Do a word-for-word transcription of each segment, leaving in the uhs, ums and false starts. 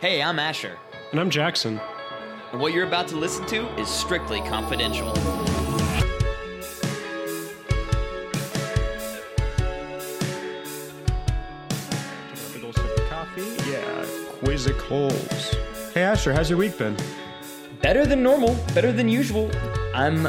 Hey, I'm Asher. And I'm Jackson. And what you're about to listen to is strictly confidential. Coffee? Yeah, Quizzic Holes. Hey, Asher, how's your week been? Better than normal, better than usual. I'm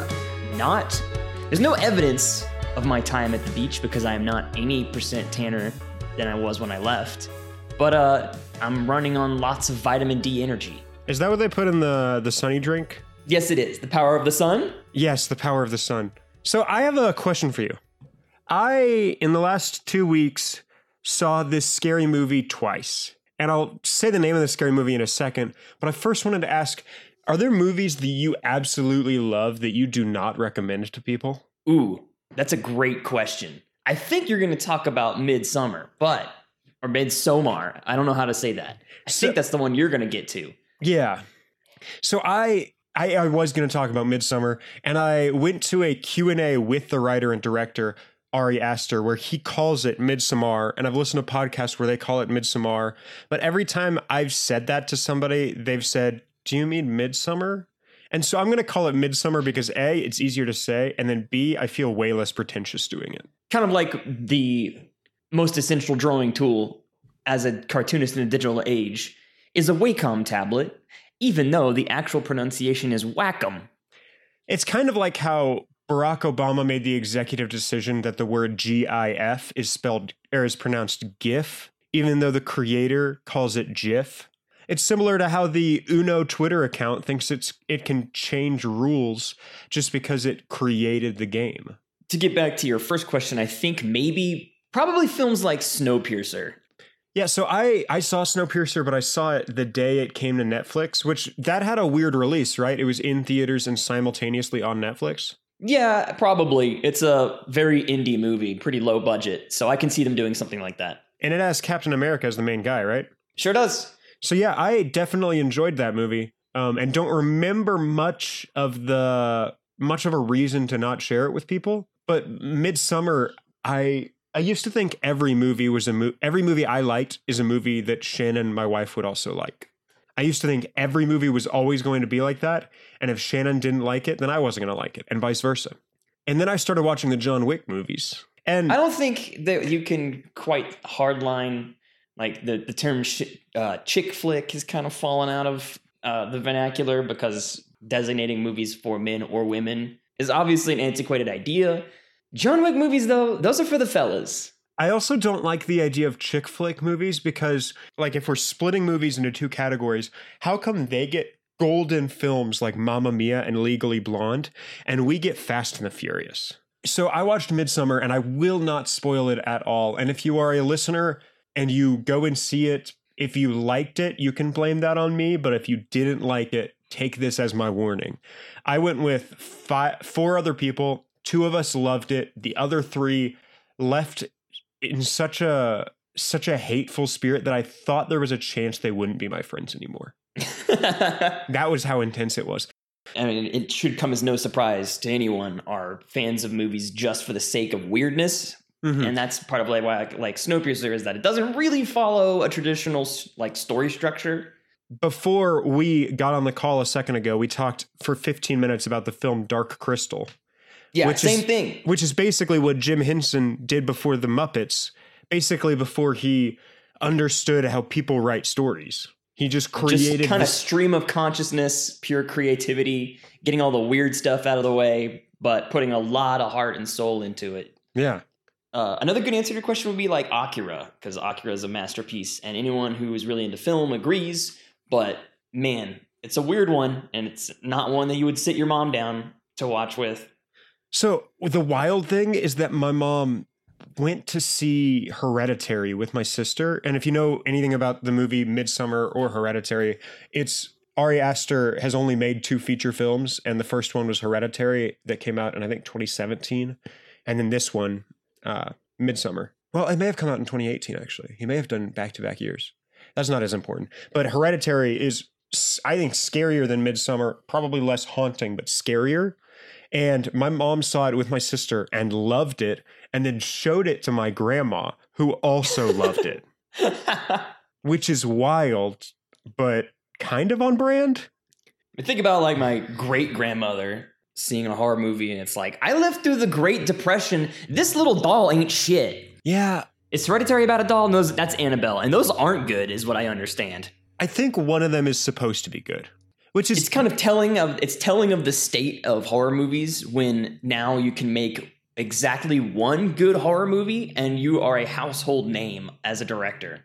not. There's no evidence of my time at the beach because I am not eighty percent tanner than I was when I left. But uh, I'm running on lots of vitamin D energy. Is that what they put in the, the sunny drink? Yes, it is. The power of the sun? Yes, the power of the sun. So I have a question for you. I, in the last two weeks, saw this scary movie twice. And I'll say the name of the scary movie in a second. But I first wanted to ask, are there movies that you absolutely love that you do not recommend to people? Ooh, that's a great question. I think you're going to talk about Midsommar, but, or Midsommar. I don't know how to say that. I so, think that's the one you're going to get to. Yeah. So I, I, I was going to talk about Midsommar, and I went to a Q and A with the writer and director, Ari Aster, where he calls it Midsommar, and I've listened to podcasts where they call it Midsommar. But every time I've said that to somebody, they've said, do you mean Midsommar? And so I'm going to call it Midsommar because A, it's easier to say, and then B, I feel way less pretentious doing it. Kind of like the most essential drawing tool as a cartoonist in a digital age is a Wacom tablet, even though the actual pronunciation is Wacom. It's kind of like how Barack Obama made the executive decision that the word G I F is spelled or is pronounced GIF, even though the creator calls it GIF. It's similar to how the Uno Twitter account thinks it's it can change rules just because it created the game. To get back to your first question, I think maybe probably films like Snowpiercer. Yeah, so I, I saw Snowpiercer, but I saw it the day it came to Netflix, which that had a weird release, right? It was in theaters and simultaneously on Netflix. Yeah, probably. It's a very indie movie, pretty low budget. So I can see them doing something like that. And it has Captain America as the main guy, right? Sure does. So yeah, I definitely enjoyed that movie um, and don't remember much of the much of a reason to not share it with people. But Midsommar, I I used to think every movie was a mo- every movie I liked is a movie that Shannon, my wife, would also like. I used to think every movie was always going to be like that. And if Shannon didn't like it, then I wasn't going to like it and vice versa. And then I started watching the John Wick movies. And I don't think that you can quite hardline. Like the, the term sh- uh, chick flick has kind of fallen out of uh, the vernacular because designating movies for men or women is obviously an antiquated idea. John Wick movies, though, those are for the fellas. I also don't like the idea of chick flick movies because, like, if we're splitting movies into two categories, how come they get golden films like Mamma Mia and Legally Blonde and we get Fast and the Furious? So I watched Midsommar and I will not spoil it at all. And if you are a listener and you go and see it, if you liked it, you can blame that on me. But if you didn't like it, take this as my warning. I went with five, four other people. Two of us loved it. The other three left in such a such a hateful spirit that I thought there was a chance they wouldn't be my friends anymore. That was how intense it was. I mean, it should come as no surprise to anyone. Are fans of movies just for the sake of weirdness? Mm-hmm. And that's part of why I like Snowpiercer is that it doesn't really follow a traditional like story structure. Before we got on the call a second ago, we talked for fifteen minutes about the film Dark Crystal. Yeah, which same is, thing. Which is basically what Jim Henson did before the Muppets, basically before he understood how people write stories. He just created just kind this- of stream of consciousness, pure creativity, getting all the weird stuff out of the way, but putting a lot of heart and soul into it. Yeah. Uh, another good answer to your question would be like Akira, because Akira is a masterpiece and anyone who is really into film agrees. But man, it's a weird one and it's not one that you would sit your mom down to watch with. So the wild thing is that my mom went to see Hereditary with my sister. And if you know anything about the movie Midsommar or Hereditary, it's Ari Aster has only made two feature films. And the first one was Hereditary that came out in, I think, twenty seventeen. And then this one. Uh, Midsommar. Well, it may have come out in twenty eighteen, actually. He may have done back-to-back years. That's not as important. But Hereditary is, I think, scarier than Midsommar, probably less haunting, but scarier. And my mom saw it with my sister and loved it, and then showed it to my grandma, who also loved it, which is wild. but kind of on brand. I think about like my great grandmother seeing a horror movie and it's like, I lived through the Great Depression. This little doll ain't shit. Yeah. It's Hereditary about a doll, and those, that's Annabelle. And those aren't good, is what I understand. I think one of them is supposed to be good, which is it's kind of telling of it's telling of the state of horror movies when now you can make exactly one good horror movie and you are a household name as a director.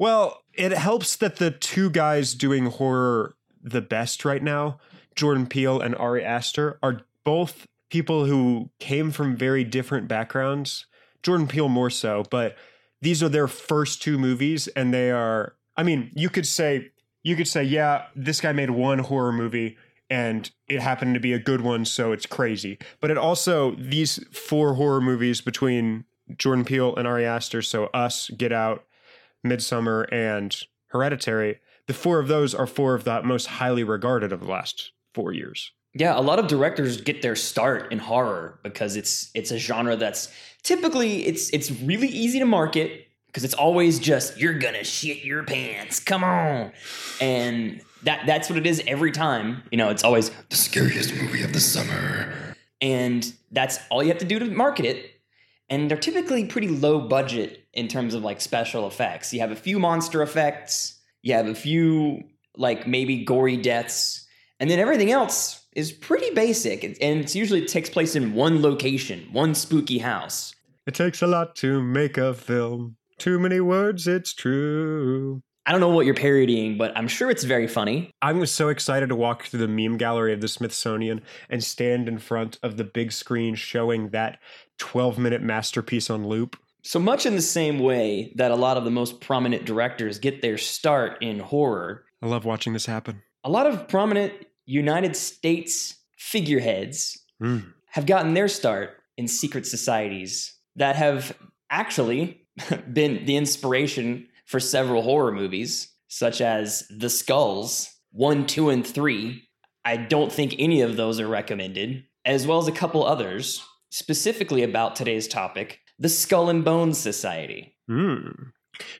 Well, it helps that the two guys doing horror the best right now, Jordan Peele and Ari Aster, are both people who came from very different backgrounds. Jordan Peele more so, but these are their first two movies, and they are, I mean, you could say, you could say, yeah, this guy made one horror movie and it happened to be a good one, so it's crazy. But it also, these four horror movies between Jordan Peele and Ari Aster, so Us, Get Out, Midsommar, and Hereditary, the four of those are four of the most highly regarded of the last four years. Yeah, a lot of directors get their start in horror because it's it's a genre that's typically it's it's really easy to market because it's always just you're gonna shit your pants. Come on. And that that's what it is every time. You know, it's always the scariest movie of the summer. And that's all you have to do to market it. And they're typically pretty low budget in terms of like special effects. You have a few monster effects, you have a few like maybe gory deaths, and then everything else is pretty basic, and it's usually it takes place in one location, one spooky house. It takes a lot to make a film. Too many words, it's true. I don't know what you're parodying, but I'm sure it's very funny. I was so excited to walk through the meme gallery of the Smithsonian and stand in front of the big screen showing that twelve-minute masterpiece on loop. So much in the same way that a lot of the most prominent directors get their start in horror. I love watching this happen. A lot of prominent United States figureheads mm. have gotten their start in secret societies that have actually been the inspiration for several horror movies, such as The Skulls, one, two, and three. I don't think any of those are recommended, as well as a couple others, specifically about today's topic, the Skull and Bones Society. Mm.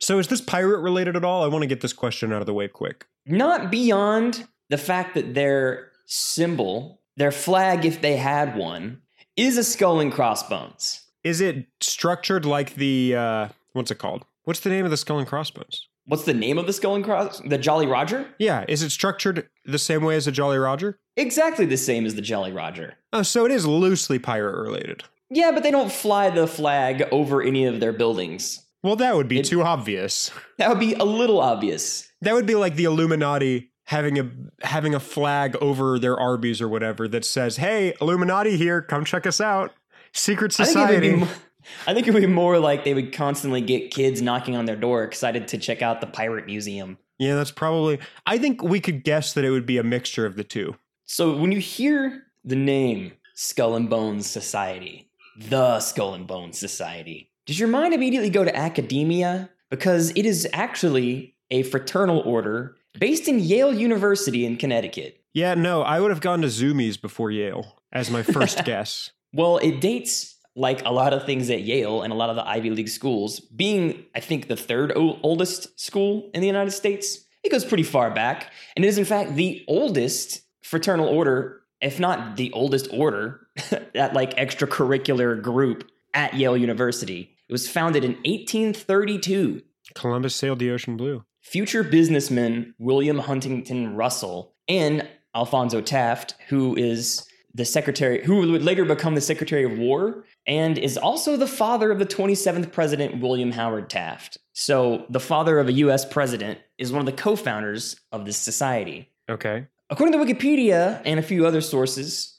So is this pirate related at all? I want to get this question out of the way quick. Not beyond the fact that their symbol, their flag, if they had one, is a skull and crossbones. Is it structured like the, uh, what's it called? What's the name of the skull and crossbones? What's the name of the skull and cross? The Jolly Roger? Yeah. Is it structured the same way as a Jolly Roger? Exactly the same as the Jolly Roger. Oh, so it is loosely pirate related. Yeah, but they don't fly the flag over any of their buildings. Well, that would be it, too obvious. That would be a little obvious. That would be like the Illuminati having a having a flag over their Arby's or whatever that says, hey, Illuminati here, come check us out. Secret society. I think it would be, I think it would be more like they would constantly get kids knocking on their door excited to check out the pirate museum. Yeah, that's probably, I think we could guess that it would be a mixture of the two. So when you hear the name Skull and Bones Society, the Skull and Bones Society, does your mind immediately go to academia? Because it is actually a fraternal order based in Yale University in Connecticut. Yeah, no, I would have gone to Zoomies before Yale as my first guess. Well, it dates, like a lot of things at Yale and a lot of the Ivy League schools, being, I think, the third o- oldest school in the United States. It goes pretty far back. And it is, in fact, the oldest fraternal order, if not the oldest order, that like extracurricular group at Yale University. It was founded in eighteen thirty-two. Columbus sailed the ocean blue. Future businessman William Huntington Russell and Alfonso Taft, who is the secretary, who would later become the Secretary of War and is also the father of the twenty-seventh president, William Howard Taft. So the father of a U S president is one of the co-founders of this society. Okay. According to Wikipedia and a few other sources,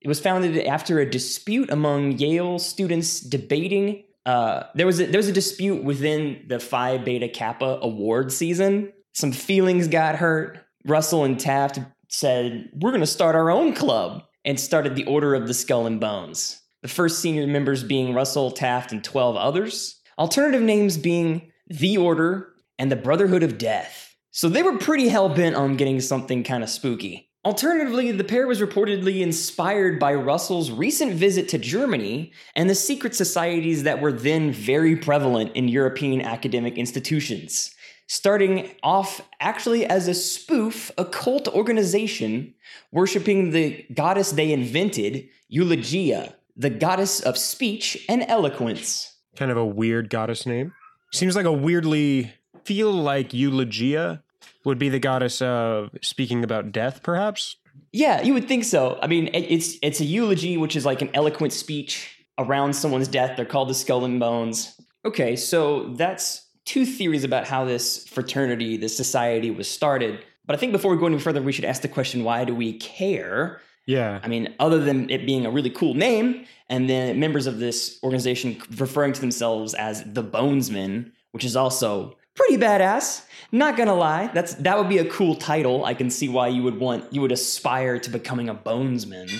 it was founded after a dispute among Yale students debating Uh, there was a, there was a dispute within the Phi Beta Kappa award season. Some feelings got hurt. Russell and Taft said, we're going to start our own club, and started the Order of the Skull and Bones. The first senior members being Russell, Taft, and twelve others. Alternative names being The Order and the Brotherhood of Death. So they were pretty hell-bent on getting something kind of spooky. Alternatively, the pair was reportedly inspired by Russell's recent visit to Germany and the secret societies that were then very prevalent in European academic institutions, starting off actually as a spoof, a cult organization worshiping the goddess they invented, Eulogia, the goddess of speech and eloquence. Kind of a weird goddess name. Seems like a weirdly, feel like Eulogia would be the goddess of speaking about death, perhaps? Yeah, you would think so. I mean, it's it's a eulogy, which is like an eloquent speech around someone's death. They're called the Skull and Bones. Okay, so that's two theories about how this fraternity, this society was started. But I think before we go any further, we should ask the question, why do we care? Yeah. I mean, other than it being a really cool name, and then members of this organization referring to themselves as the Bonesmen, which is also pretty badass. Not gonna lie, that's that would be a cool title. I can see why you would want, you would aspire to becoming a Bonesman.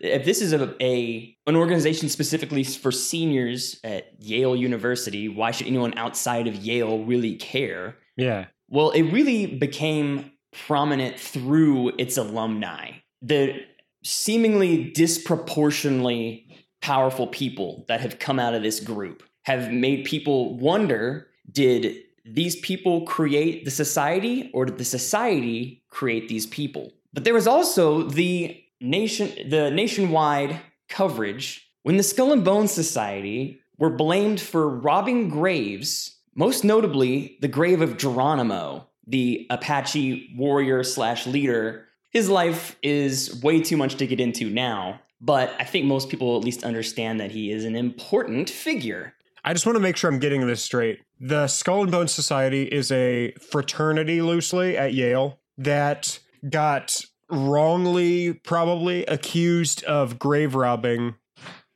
If this is a, a an organization specifically for seniors at Yale University, why should anyone outside of Yale really care? Yeah. Well, it really became prominent through its alumni, the seemingly disproportionately powerful people that have come out of this group have made people wonder, did these people create the society, or did the society create these people? But there was also the Nation, the nationwide coverage when the Skull and Bones Society were blamed for robbing graves, most notably the grave of Geronimo, the Apache warrior slash leader. His life is way too much to get into now, but I think most people at least understand that he is an important figure. I just want to make sure I'm getting this straight. The Skull and Bones Society is a fraternity loosely at Yale that got wrongly probably accused of grave robbing,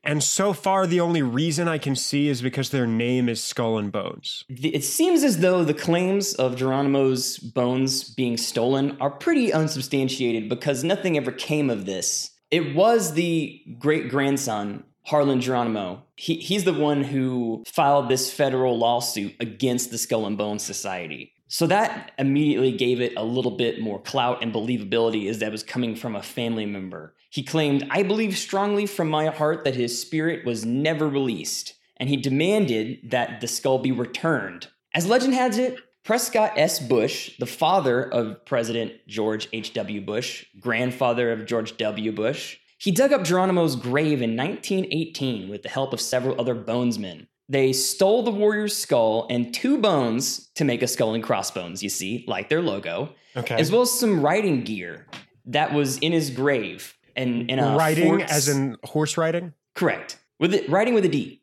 and so far the only reason I can see is because their name is Skull and Bones. It seems as though the claims of Geronimo's bones being stolen are pretty unsubstantiated because nothing ever came of this. It was the great-grandson, Harlan Geronimo. He, he's the one who filed this federal lawsuit against the Skull and Bones Society. So that immediately gave it a little bit more clout and believability, as that was coming from a family member. He claimed, "I believe strongly from my heart that his spirit was never released," and he demanded that the skull be returned. As legend has it, Prescott S. Bush, the father of President George H W. Bush, grandfather of George W. Bush, he dug up Geronimo's grave in nineteen eighteen with the help of several other bonesmen. They stole the warrior's skull and two bones to make a skull and crossbones, you see, like their logo, okay, as well as some riding gear that was in his grave. And in a riding Fort... as in horse riding? Correct. With it, riding with a D.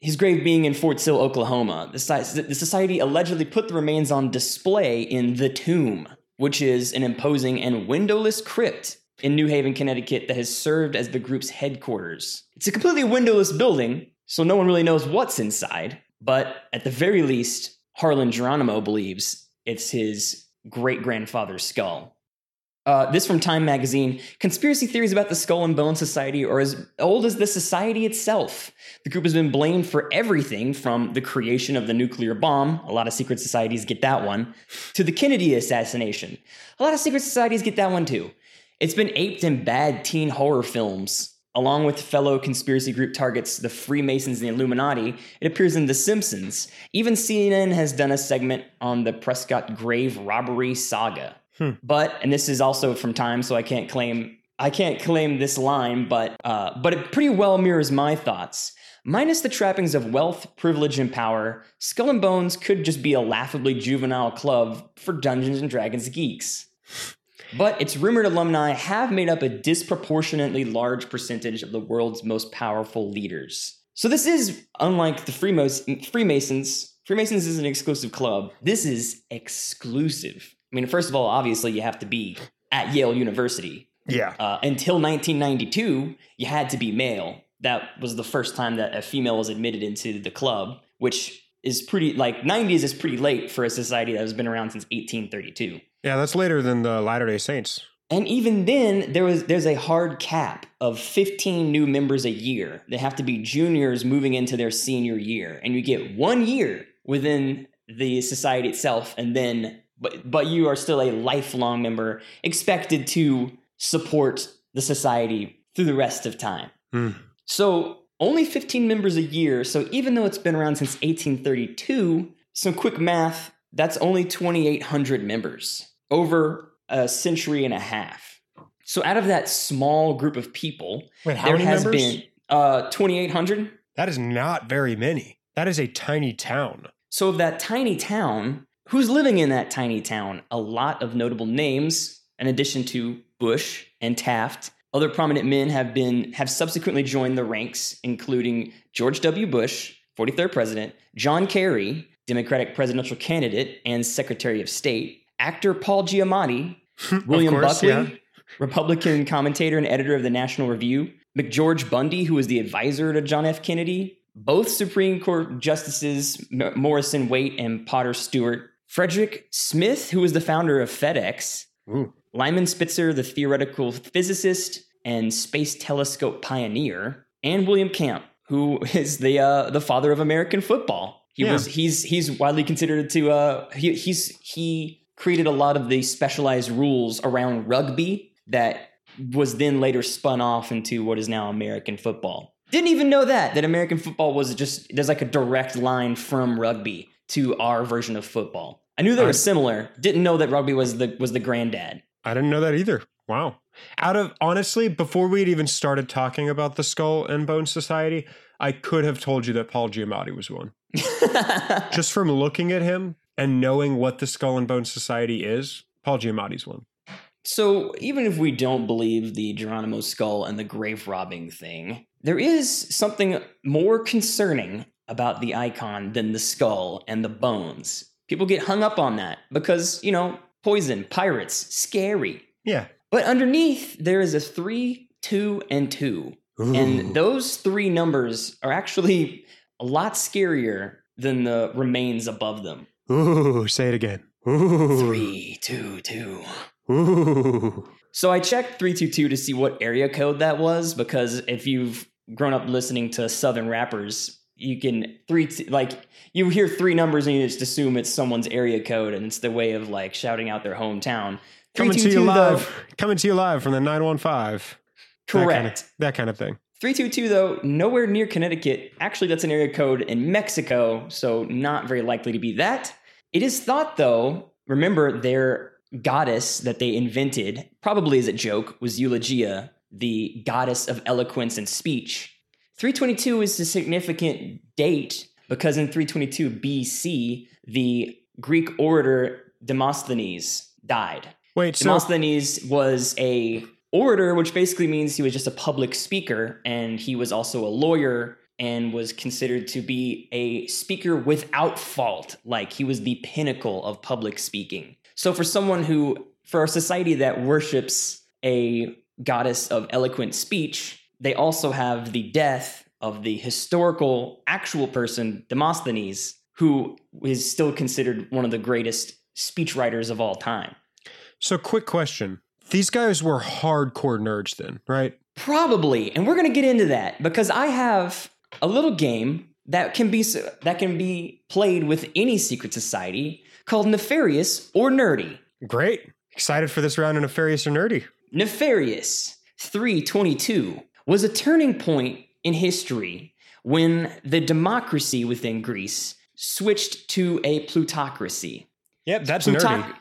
His grave being in Fort Sill, Oklahoma. The, the society allegedly put the remains on display in The Tomb, which is an imposing and windowless crypt in New Haven, Connecticut that has served as the group's headquarters. It's a completely windowless building, so no one really knows what's inside, but at the very least, Harlan Geronimo believes it's his great-grandfather's skull. Uh, this from Time magazine. Conspiracy theories about the Skull and Bone Society are as old as the society itself. The group has been blamed for everything from the creation of the nuclear bomb. A lot of secret societies get that one. To the Kennedy assassination. A lot of secret societies get that one too. It's been aped in bad teen horror films. Along with fellow conspiracy group targets, the Freemasons and the Illuminati, it appears in The Simpsons. Even C N N has done a segment on the Prescott grave robbery saga. Hmm. But, and this is also from Time, so I can't claim I can't claim this line, but uh, but it pretty well mirrors my thoughts. Minus the trappings of wealth, privilege, and power, Skull and Bones could just be a laughably juvenile club for Dungeons and Dragons geeks. But its rumored alumni have made up a disproportionately large percentage of the world's most powerful leaders. So this is, unlike the Freemasons, Freemasons is an exclusive club. This is exclusive. I mean, first of all, obviously, you have to be at Yale University. Yeah. Uh, until nineteen ninety-two, you had to be male. That was the first time that a female was admitted into the club, which is pretty, like, nineties is pretty late for a society that has been around since eighteen thirty-two. Yeah, that's later than the Latter-day Saints. And even then, there was there's a hard cap of fifteen new members a year. They have to be juniors moving into their senior year. And you get one year within the society itself, and then but but you are still a lifelong member, expected to support the society through the rest of time. Mm. So only fifteen members a year. So even though it's been around since eighteen thirty-two, some quick math that's only twenty-eight hundred members over a century and a half. So out of that small group of people, Wait, how there many has members? been uh, twenty-eight hundred. That is not very many. That is a tiny town. So that tiny town, who's living in that tiny town? A lot of notable names, in addition to Bush and Taft. Other prominent men have been have subsequently joined the ranks, including George W. Bush, forty-third president, John Kerry, Democratic presidential candidate and Secretary of State, actor Paul Giamatti, William course, Buckley, yeah. Republican commentator and editor of the National Review, McGeorge Bundy, who was the advisor to John F. Kennedy, both Supreme Court Justices Morrison, Waite, and Potter Stewart, Frederick Smith, who was the founder of FedEx, Ooh. Lyman Spitzer, the theoretical physicist and space telescope pioneer, and William Camp, who is the uh, the father of American football. He yeah. was he's he's widely considered to uh he he's he created a lot of the specialized rules around rugby that was then later spun off into what is now American football. Didn't even know that, that American football was just, there's like a direct line from rugby to our version of football. I knew they were similar. Didn't know that rugby was the was the granddad. I didn't know that either. Wow. Out of, honestly, before we had even started talking about the Skull and Bone Society, I could have told you that Paul Giamatti was one. Just from looking at him and knowing what the Skull and Bone Society is, Paul Giamatti's one. So even if we don't believe the Geronimo skull and the grave robbing thing, there is something more concerning about the icon than the skull and the bones. People get hung up on that because, you know, poison, pirates, scary. Yeah. But underneath, there is a three, two, and two. Ooh. And those three numbers are actually a lot scarier than the remains above them. Ooh, say it again. Ooh. Three, two, two. Ooh. So I checked three two two to see what area code that was, because if you've grown up listening to Southern rappers, you can three t- like you hear three numbers and you just assume it's someone's area code, and it's their way of like shouting out their hometown. Coming to you live, though, coming to you live from the nine one five. Correct. That kind of, that kind of thing. three two two though, nowhere near Connecticut. Actually, that's an area code in Mexico, so not very likely to be that. It is thought, though, remember their goddess that they invented, probably as a joke, was Eulogia, the goddess of eloquence and speech. three twenty-two is a significant date because in three twenty-two B C, the Greek orator Demosthenes died. Wait, Demosthenes so- was a orator, which basically means he was just a public speaker, and he was also a lawyer and was considered to be a speaker without fault. Like, he was the pinnacle of public speaking. So for someone who, for a society that worships a goddess of eloquent speech, they also have the death of the historical, actual person, Demosthenes, who is still considered one of the greatest speechwriters of all time. So quick question. These guys were hardcore nerds then, right? Probably. And we're going to get into that because I have a little game that can be that can be played with any secret society called Nefarious or Nerdy. Great. Excited for this round of Nefarious or Nerdy. Nefarious three twenty-two was a turning point in history when the democracy within Greece switched to a plutocracy. Yep, that's Plutoc- nerdy.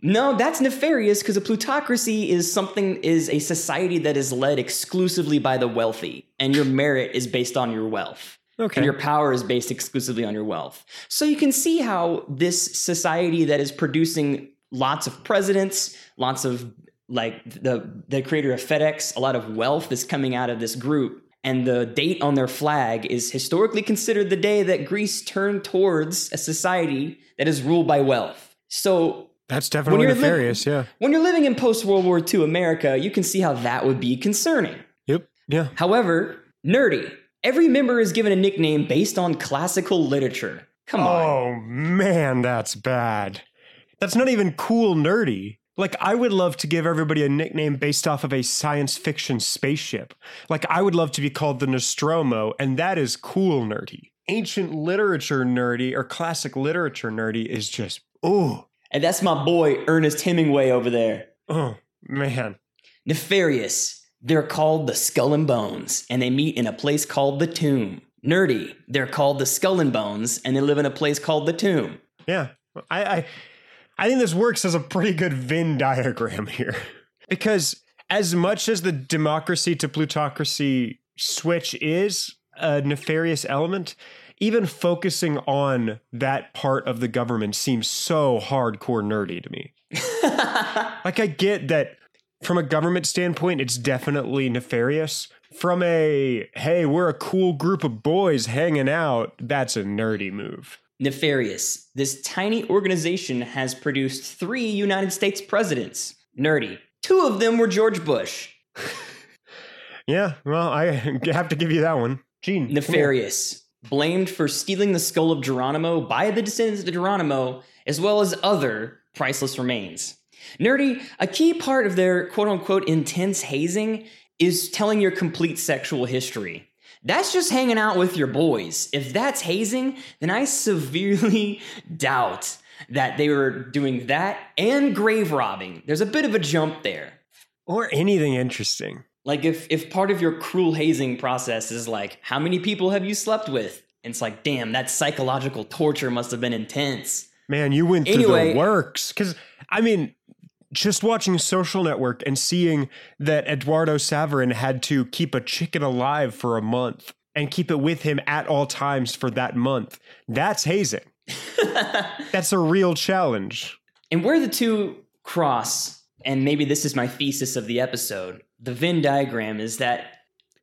No, that's nefarious because a plutocracy is something is a society that is led exclusively by the wealthy, and your merit is based on your wealth. Okay. And your power is based exclusively on your wealth. So you can see how this society that is producing lots of presidents, lots of like the the creator of FedEx, a lot of wealth is coming out of this group. And the date on their flag is historically considered the day that Greece turned towards a society that is ruled by wealth. So that's definitely nefarious, li- yeah. When you're living in post-World War Two America, you can see how that would be concerning. Yep, yeah. However, nerdy. Every member is given a nickname based on classical literature. Come oh, on. Oh, man, that's bad. That's not even cool nerdy. Like, I would love to give everybody a nickname based off of a science fiction spaceship. Like, I would love to be called the Nostromo, and that is cool nerdy. Ancient literature nerdy or classic literature nerdy is just, ooh. And that's my boy, Ernest Hemingway, over there. Oh, man. Nefarious. They're called the Skull and Bones, and they meet in a place called the Tomb. Nerdy. They're called the Skull and Bones, and they live in a place called the Tomb. Yeah, I, I I think this works as a pretty good Venn diagram here, because as much as the democracy to plutocracy switch is a nefarious element, even focusing on that part of the government seems so hardcore nerdy to me. Like, I get that from a government standpoint, it's definitely nefarious. From a, hey, we're a cool group of boys hanging out, that's a nerdy move. Nefarious. This tiny organization has produced three United States presidents. Nerdy. Two of them were George Bush. Yeah, well, I have to give you that one. Gene. Nefarious. Blamed for stealing the skull of Geronimo by the descendants of Geronimo, as well as other priceless remains. Nerdy, a key part of their quote-unquote intense hazing is telling your complete sexual history. That's just hanging out with your boys. If that's hazing, then I severely doubt that they were doing that and grave robbing. There's a bit of a jump there. Or anything interesting. Like if, if part of your cruel hazing process is like, how many people have you slept with? And it's like, damn, that psychological torture must have been intense. Man, you went through anyway, the works. Because, I mean, just watching Social Network and seeing that Eduardo Saverin had to keep a chicken alive for a month and keep it with him at all times for that month. That's hazing. That's a real challenge. And where the two cross, and maybe this is my thesis of the episode, the Venn diagram is that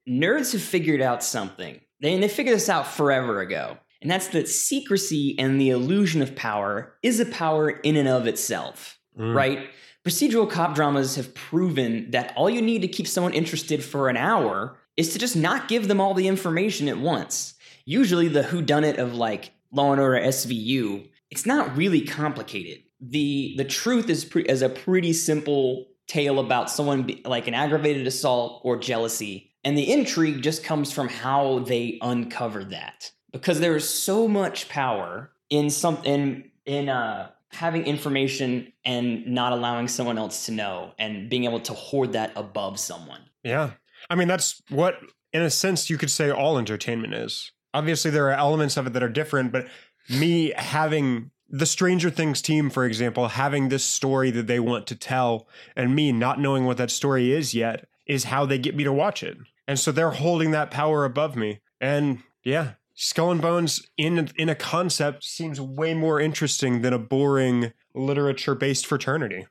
nerds have figured out something. They, and they figured this out forever ago. And that's that secrecy and the illusion of power is a power in and of itself, mm. right? Procedural cop dramas have proven that all you need to keep someone interested for an hour is to just not give them all the information at once. Usually the whodunit of like Law and Order S V U, it's not really complicated. The the truth is, pre- is a pretty simple tale about someone be, like an aggravated assault or jealousy. And the intrigue just comes from how they uncover that. Because there is so much power in some, in, in uh, having information and not allowing someone else to know and being able to hoard that above someone. Yeah. I mean, that's what, in a sense, you could say all entertainment is. Obviously, there are elements of it that are different, but me having the Stranger Things team, for example, having this story that they want to tell and me not knowing what that story is yet is how they get me to watch it. And so they're holding that power above me. And yeah, Skull and Bones in, in a concept seems way more interesting than a boring literature-based fraternity.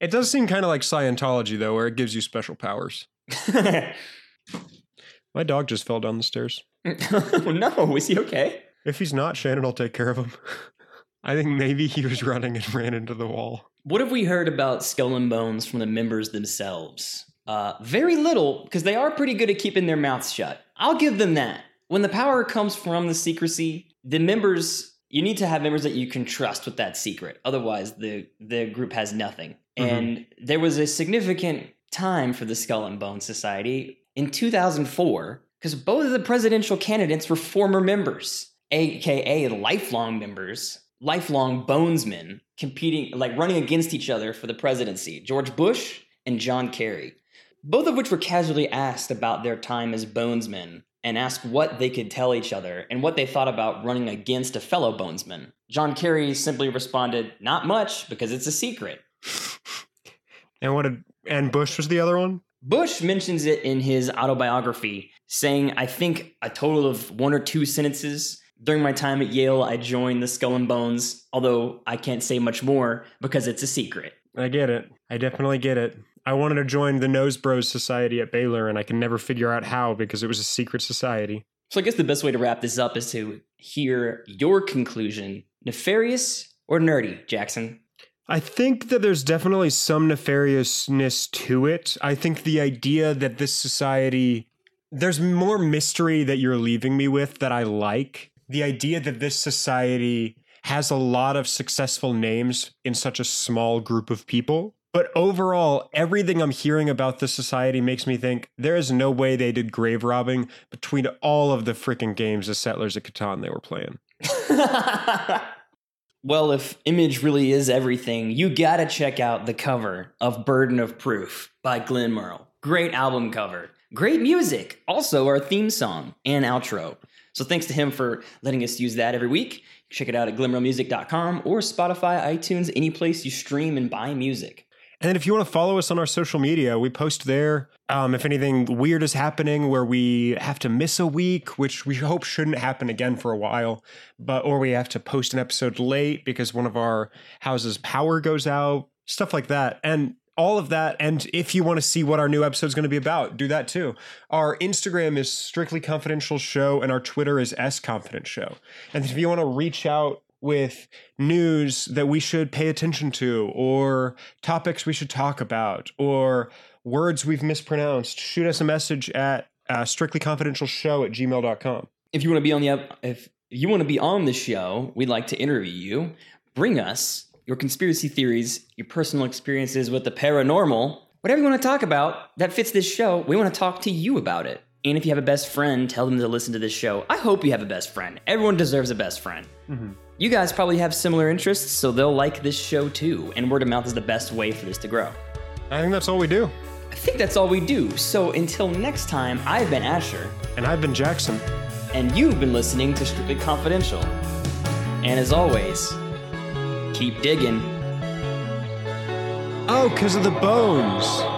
It does seem kind of like Scientology, though, where it gives you special powers. My dog just fell down the stairs. Oh, no, is he okay? If he's not, Shannon will take care of him. I think maybe he was running and ran into the wall. What have we heard about Skull and Bones from the members themselves? Uh, very little, because they are pretty good at keeping their mouths shut. I'll give them that. When the power comes from the secrecy, the members, you need to have members that you can trust with that secret. Otherwise, the, the group has nothing. Mm-hmm. And there was a significant time for the Skull and Bones Society in two thousand four, because both of the presidential candidates were former members, a k a lifelong members, lifelong bonesmen, competing, like running against each other for the presidency, George Bush and John Kerry, both of which were casually asked about their time as bonesmen and asked what they could tell each other and what they thought about running against a fellow bonesman. John Kerry simply responded, not much, because it's a secret. And what did, and Bush was the other one? Bush mentions it in his autobiography, saying, I think a total of one or two sentences. During my time at Yale, I joined the Skull and Bones, although I can't say much more because it's a secret. I get it. I definitely get it. I wanted to join the Nose Bros Society at Baylor, and I can never figure out how because it was a secret society. So I guess the best way to wrap this up is to hear your conclusion. Nefarious or nerdy, Jackson? I think that there's definitely some nefariousness to it. I think the idea that this society, there's more mystery that you're leaving me with that I like. The idea that this society has a lot of successful names in such a small group of people. But overall, everything I'm hearing about this society makes me think there is no way they did grave robbing between all of the freaking games of Settlers of Catan they were playing. Well, if image really is everything, you gotta check out the cover of Burden of Proof by Glenn Merle. Great album cover. Great music, also our theme song and outro. So thanks to him for letting us use that every week. Check it out at glimmerl music dot com or Spotify, iTunes, any place you stream and buy music. And then if you want to follow us on our social media, we post there. Um, if anything weird is happening where we have to miss a week, which we hope shouldn't happen again for a while, but or we have to post an episode late because one of our house's power goes out, stuff like that. And all of that. And if you want to see what our new episode is going to be about, do that too. Our Instagram is Strictly Confidential Show and our Twitter is S Confident Show. And if you want to reach out with news that we should pay attention to or topics we should talk about or words we've mispronounced, shoot us a message at uh, strictly confidential show at gmail dot com. If you want to be on the if you want to be on the show, we'd like to interview you. Bring us your conspiracy theories, your personal experiences with the paranormal, whatever you want to talk about that fits this show. We want to talk to you about it. And if you have a best friend, tell them to listen to this show. I hope you have a best friend. Everyone deserves a best friend. Mm-hmm. You guys probably have similar interests, so they'll like this show too. And word of mouth is the best way for this to grow. I think that's all we do. I think that's all we do. So until next time, I've been Asher. And I've been Jackson. And you've been listening to Strictly Confidential. And as always, keep digging. Oh, because of the bones.